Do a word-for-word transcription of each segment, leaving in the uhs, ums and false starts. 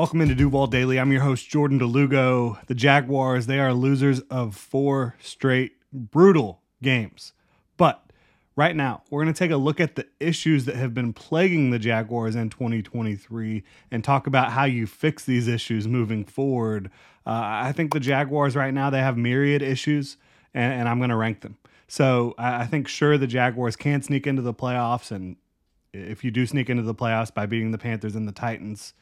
Welcome into Duval Daily. I'm your host, Jordan DeLugo. The Jaguars, they are losers of four straight brutal games. But right now, we're going to take a look at the issues that have been plaguing the Jaguars in twenty twenty-three and talk about how you fix these issues moving forward. Uh, I think the Jaguars right now, they have myriad issues, and, and I'm going to rank them. So I, I think, sure, the Jaguars can sneak into the playoffs, and if you do sneak into the playoffs by beating the Panthers and the Titans,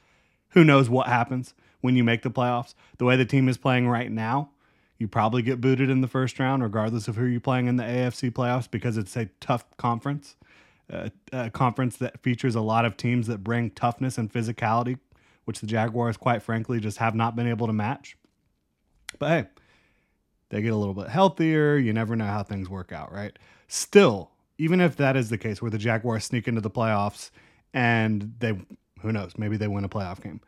who knows what happens when you make the playoffs. The way the team is playing right now, you probably get booted in the first round, regardless of who you're playing in the A F C playoffs, because it's a tough conference, uh, a conference that features a lot of teams that bring toughness and physicality, which the Jaguars, quite frankly, just have not been able to match. But hey, they get a little bit healthier. You never know how things work out, right? Still, even if that is the case where the Jaguars sneak into the playoffs and they... who knows? Maybe they win a playoff game.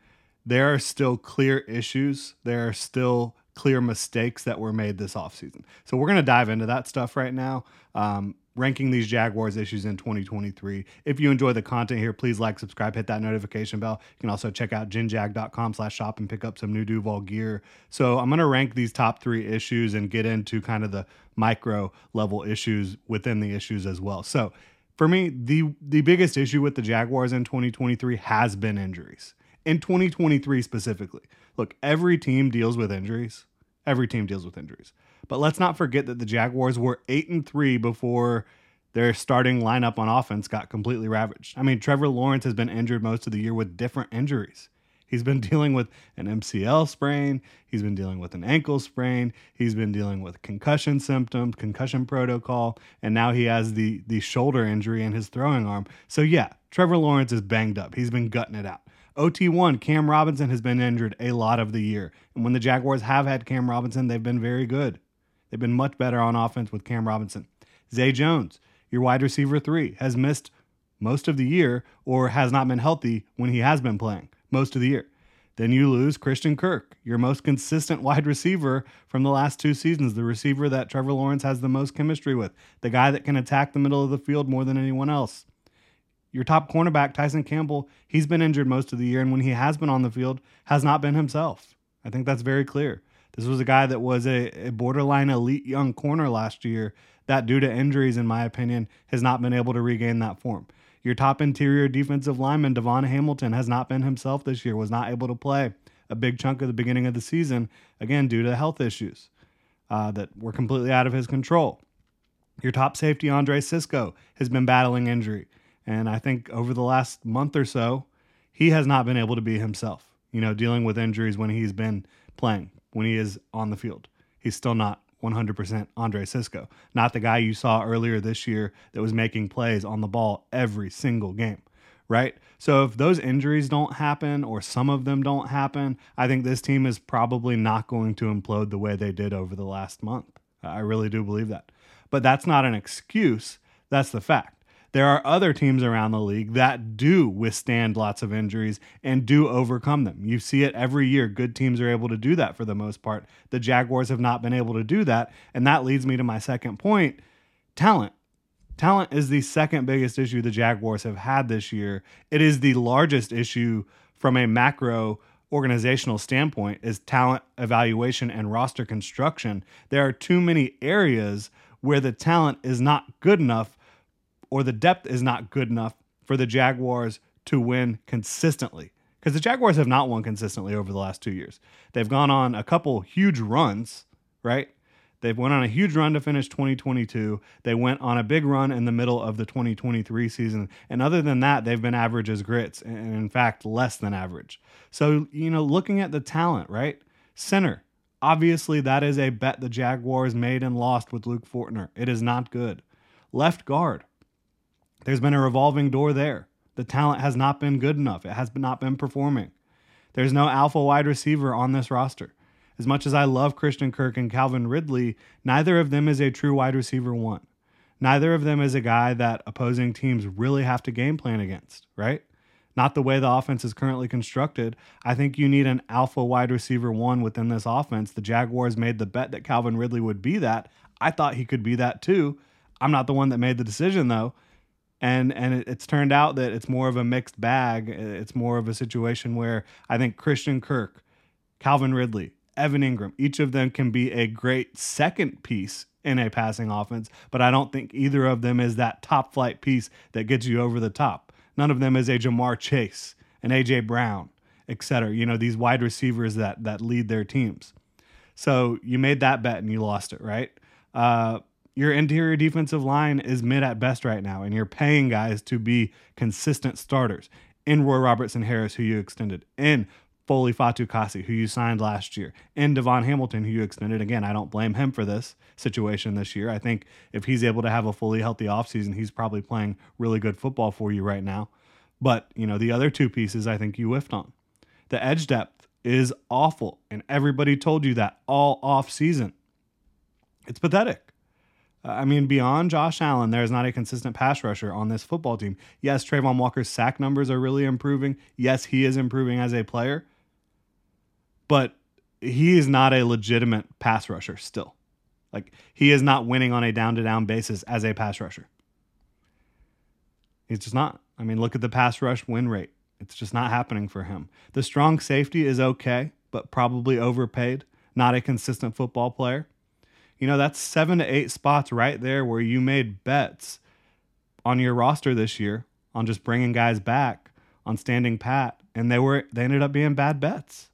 There are still clear issues. There are still clear mistakes that were made this offseason. So we're going to dive into that stuff right now, um, ranking these Jaguars issues in twenty twenty-three. If you enjoy the content here, please like, subscribe, hit that notification bell. You can also check out ginjag.com slash shop and pick up some new Duval gear. So I'm going to rank these top three issues and get into kind of the micro level issues within the issues as well. So for me, the, the biggest issue with the Jaguars in twenty twenty-three has been injuries. In twenty twenty-three specifically. Look, every team deals with injuries. Every team deals with injuries. But let's not forget that the Jaguars were eight and three before their starting lineup on offense got completely ravaged. I mean, Trevor Lawrence has been injured most of the year with different injuries. He's been dealing with an M C L sprain. He's been dealing with an ankle sprain. He's been dealing with concussion symptoms, concussion protocol, and now he has the the shoulder injury in his throwing arm. So yeah, Trevor Lawrence is banged up. He's been gutting it out. O T one, Cam Robinson has been injured a lot of the year. And when the Jaguars have had Cam Robinson, they've been very good. They've been much better on offense with Cam Robinson. Zay Jones, your wide receiver three, has missed most of the year or has not been healthy when he has been playing most of the year. Then you lose Christian Kirk, your most consistent wide receiver from the last two seasons, the receiver that Trevor Lawrence has the most chemistry with, the guy that can attack the middle of the field more than anyone else. Your top cornerback, Tyson Campbell, he's been injured most of the year, and when he has been on the field, has not been himself. I think that's very clear. This was a guy that was a, a borderline elite young corner last year that, due to injuries, in my opinion, has not been able to regain that form. Your top interior defensive lineman, Devon Hamilton, has not been himself this year, was not able to play a big chunk of the beginning of the season, again, due to health issues uh, that were completely out of his control. Your top safety, Andre Cisco, has been battling injury. And I think over the last month or so, he has not been able to be himself, you know, dealing with injuries when he's been playing, when he is on the field. He's still not one hundred percent Andre Cisco, not the guy you saw earlier this year that was making plays on the ball every single game, right? So if those injuries don't happen, or some of them don't happen, I think this team is probably not going to implode the way they did over the last month. I really do believe that. But that's not an excuse. That's the fact. There are other teams around the league that do withstand lots of injuries and do overcome them. You see it every year. Good teams are able to do that for the most part. The Jaguars have not been able to do that. And that leads me to my second point. Talent. Talent is the second biggest issue the Jaguars have had this year. It is the largest issue from a macro organizational standpoint, is talent evaluation and roster construction. There are too many areas where the talent is not good enough, or the depth is not good enough for the Jaguars to win consistently. Because the Jaguars have not won consistently over the last two years. They've gone on a couple huge runs, right? They've went on a huge run to finish twenty twenty-two. They went on a big run in the middle of the twenty twenty-three season. And other than that, they've been average as grits, and in fact, less than average. So, you know, looking at the talent, right? Center. Obviously, that is a bet the Jaguars made and lost with Luke Fortner. It is not good. Left guard. There's been a revolving door there. The talent has not been good enough. It has not been performing. There's no alpha wide receiver on this roster. As much as I love Christian Kirk and Calvin Ridley, neither of them is a true wide receiver one. Neither of them is a guy that opposing teams really have to game plan against, right? Not the way the offense is currently constructed. I think you need an alpha wide receiver one within this offense. The Jaguars made the bet that Calvin Ridley would be that. I thought he could be that too. I'm not the one that made the decision though. And and it, it's turned out that it's more of a mixed bag. It's more of a situation where I think Christian Kirk, Calvin Ridley, Evan Ingram, each of them can be a great second piece in a passing offense, but I don't think either of them is that top flight piece that gets you over the top. None of them is a Jamar Chase, an A J Brown, et cetera. You know, these wide receivers that that lead their teams. So you made that bet and you lost it, right? Uh, your interior defensive line is mid at best right now, and you're paying guys to be consistent starters in Roy Robertson-Harris, who you extended, in Foley Fatukasi, who you signed last year, and Devon Hamilton, who you extended. Again, I don't blame him for this situation this year. I think if he's able to have a fully healthy offseason, he's probably playing really good football for you right now. But, you know, the other two pieces I think you whiffed on. The edge depth is awful, and everybody told you that all offseason. It's pathetic. I mean, beyond Josh Allen, there is not a consistent pass rusher on this football team. Yes, Trayvon Walker's sack numbers are really improving. Yes, he is improving as a player. But he is not a legitimate pass rusher still. Like, he is not winning on a down-to-down basis as a pass rusher. He's just not. I mean, look at the pass rush win rate. It's just not happening for him. The strong safety is okay, but probably overpaid. Not a consistent football player. You know, that's seven to eight spots right there where you made bets on your roster this year on just bringing guys back, on standing pat, and they were they ended up being bad bets.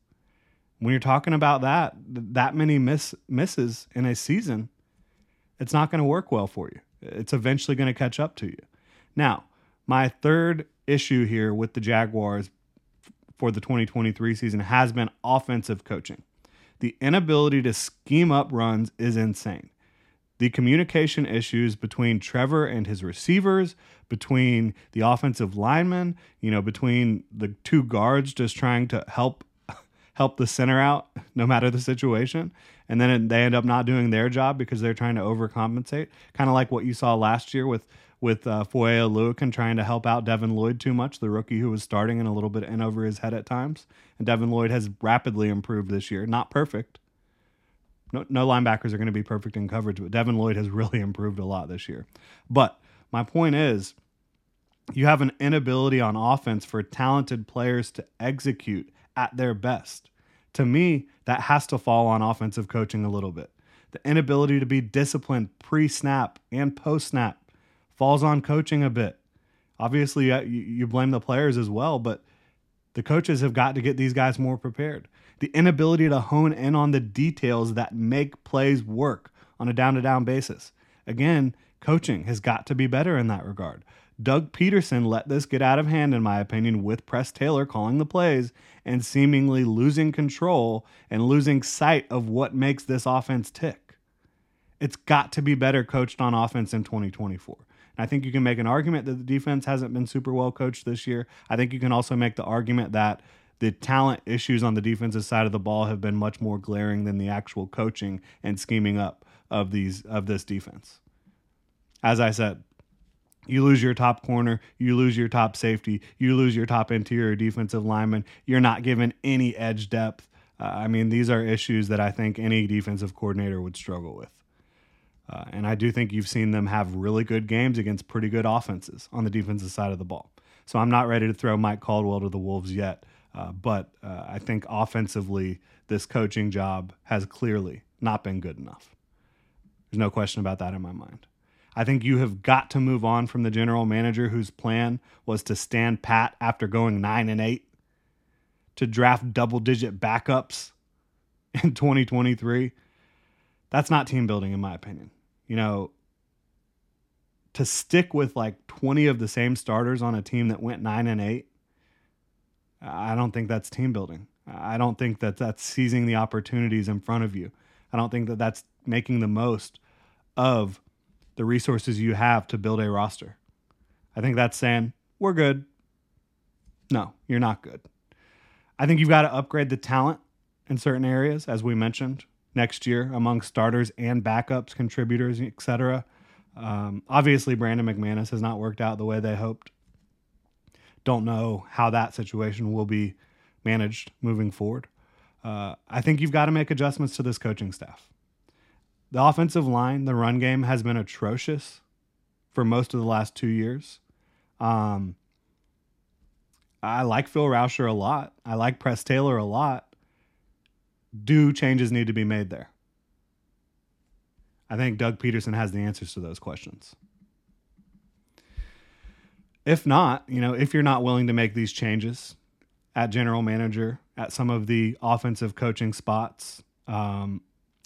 When you're talking about that, that many miss, misses in a season, it's not going to work well for you. It's eventually going to catch up to you. Now, my third issue here with the Jaguars for the twenty twenty-three season has been offensive coaching. The inability to scheme up runs is insane. The communication issues between Trevor and his receivers, between the offensive linemen, you know, between the two guards just trying to help help the center out no matter the situation, and then they end up not doing their job because they're trying to overcompensate. Kind of like what you saw last year with with uh, Foyesade Oluokun trying to help out Devin Lloyd too much, the rookie who was starting and a little bit in over his head at times. And Devin Lloyd has rapidly improved this year. Not perfect. No, no linebackers are going to be perfect in coverage, but Devin Lloyd has really improved a lot this year. But my point is, you have an inability on offense for talented players to execute at their best. To me, that has to fall on offensive coaching a little bit. The inability to be disciplined pre-snap and post-snap falls on coaching a bit. Obviously, you blame the players as well, but the coaches have got to get these guys more prepared. The inability to hone in on the details that make plays work on a down-to-down basis. Again, coaching has got to be better in that regard. Doug Peterson let this get out of hand, in my opinion, with Press Taylor calling the plays and seemingly losing control and losing sight of what makes this offense tick. It's got to be better coached on offense in twenty twenty-four. And I think you can make an argument that the defense hasn't been super well coached this year. I think you can also make the argument that the talent issues on the defensive side of the ball have been much more glaring than the actual coaching and scheming up of these of this defense. As I said, you lose your top corner, you lose your top safety, you lose your top interior defensive lineman. You're not given any edge depth. Uh, I mean, these are issues that I think any defensive coordinator would struggle with. Uh, and I do think you've seen them have really good games against pretty good offenses on the defensive side of the ball. So I'm not ready to throw Mike Caldwell to the Wolves yet. Uh, but uh, I think offensively, this coaching job has clearly not been good enough. There's no question about that in my mind. I think you have got to move on from the general manager whose plan was to stand pat after going nine and eight, to draft double-digit backups in twenty twenty-three. That's not team building, in my opinion. You know, to stick with like twenty of the same starters on a team that went nine and eight, I don't think that's team building. I don't think that that's seizing the opportunities in front of you. I don't think that that's making the most of the resources you have to build a roster. I think that's saying, we're good. No, you're not good. I think you've got to upgrade the talent in certain areas, as we mentioned, next year among starters and backups, contributors, et cetera. Um, obviously, Brandon McManus has not worked out the way they hoped. Don't know how that situation will be managed moving forward. Uh, I think you've got to make adjustments to this coaching staff. The offensive line, the run game, has been atrocious for most of the last two years. Um, I like Phil Rauscher a lot. I like Press Taylor a lot. Do changes need to be made there? I think Doug Peterson has the answers to those questions. If not, you know, if you're not willing to make these changes at general manager, at some of the offensive coaching spots, um,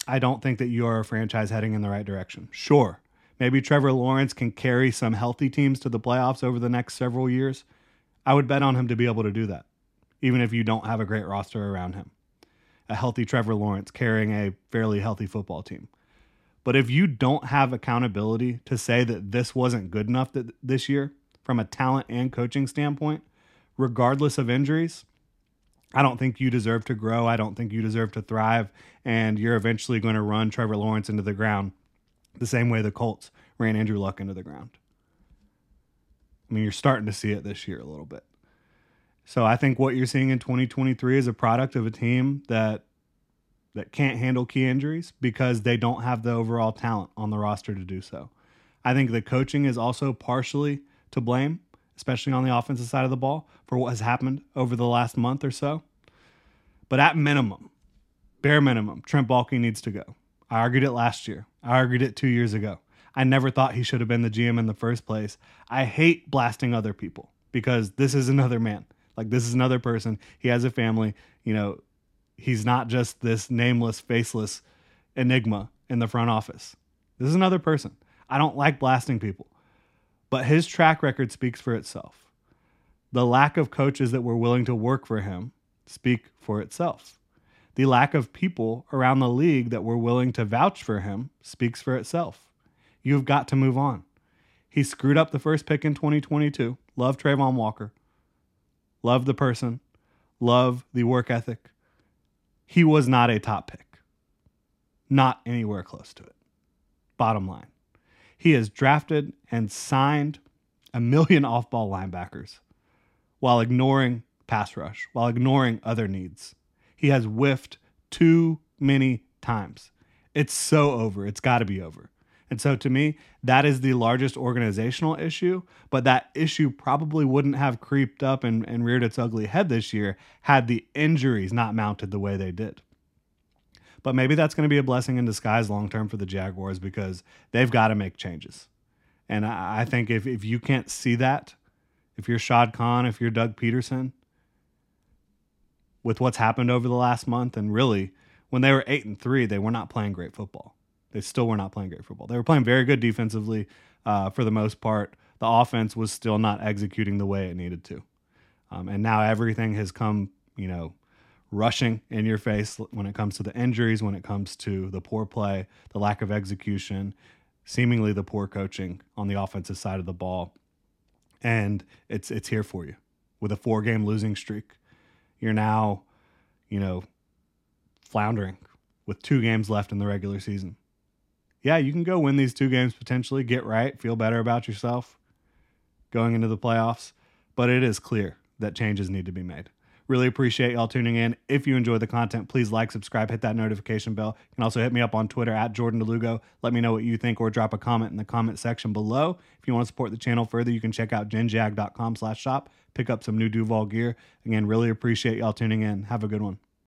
I don't think that you are a franchise heading in the right direction. Sure, maybe Trevor Lawrence can carry some healthy teams to the playoffs over the next several years. I would bet on him to be able to do that, even if you don't have a great roster around him. A healthy Trevor Lawrence carrying a fairly healthy football team. But if you don't have accountability to say that this wasn't good enough this year from a talent and coaching standpoint, regardless of injuries, I don't think you deserve to grow. I don't think you deserve to thrive. And you're eventually going to run Trevor Lawrence into the ground the same way the Colts ran Andrew Luck into the ground. I mean, you're starting to see it this year a little bit. So I think what you're seeing in twenty twenty-three is a product of a team that that can't handle key injuries because they don't have the overall talent on the roster to do so. I think the coaching is also partially to blame, especially on the offensive side of the ball, for what has happened over the last month or so. But at minimum, bare minimum, Trent Baalke needs to go. I argued it last year. I argued it two years ago. I never thought he should have been the G M in the first place. I hate blasting other people because this is another man. Like, this is another person. He has a family. You know, he's not just this nameless, faceless enigma in the front office. This is another person. I don't like blasting people. But his track record speaks for itself. The lack of coaches that were willing to work for him speak for itself. The lack of people around the league that were willing to vouch for him speaks for itself. You've got to move on. He screwed up the first pick in twenty twenty-two. Love Trayvon Walker. Love the person. Love the work ethic. He was not a top pick. Not anywhere close to it. Bottom line. He has drafted and signed a million off-ball linebackers while ignoring pass rush, while ignoring other needs. He has whiffed too many times. It's so over. It's got to be over. And so to me, that is the largest organizational issue, but that issue probably wouldn't have creeped up and, and reared its ugly head this year had the injuries not mounted the way they did. But maybe that's going to be a blessing in disguise long-term for the Jaguars because they've got to make changes. And I, I think if, if you can't see that, if you're Shad Khan, if you're Doug Peterson, with what's happened over the last month, and really, when they were eight and three, they were not playing great football. They still were not playing great football. They were playing very good defensively uh, for the most part. The offense was still not executing the way it needed to. Um, and now everything has come, you know, rushing in your face when it comes to the injuries, when it comes to the poor play, the lack of execution, seemingly the poor coaching on the offensive side of the ball. And it's it's here for you. With a four-game losing streak, you're now, you know, floundering with two games left in the regular season. Yeah, you can go win these two games potentially, get right, feel better about yourself going into the playoffs, but it is clear that changes need to be made. Really appreciate y'all tuning in. If you enjoy the content, please like, subscribe, hit that notification bell. You can also hit me up on Twitter at Jordan DeLugo. Let me know what you think or drop a comment in the comment section below. If you want to support the channel further, you can check out ginjag dot com slash shop. Pick up some new Duval gear. Again, really appreciate y'all tuning in. Have a good one.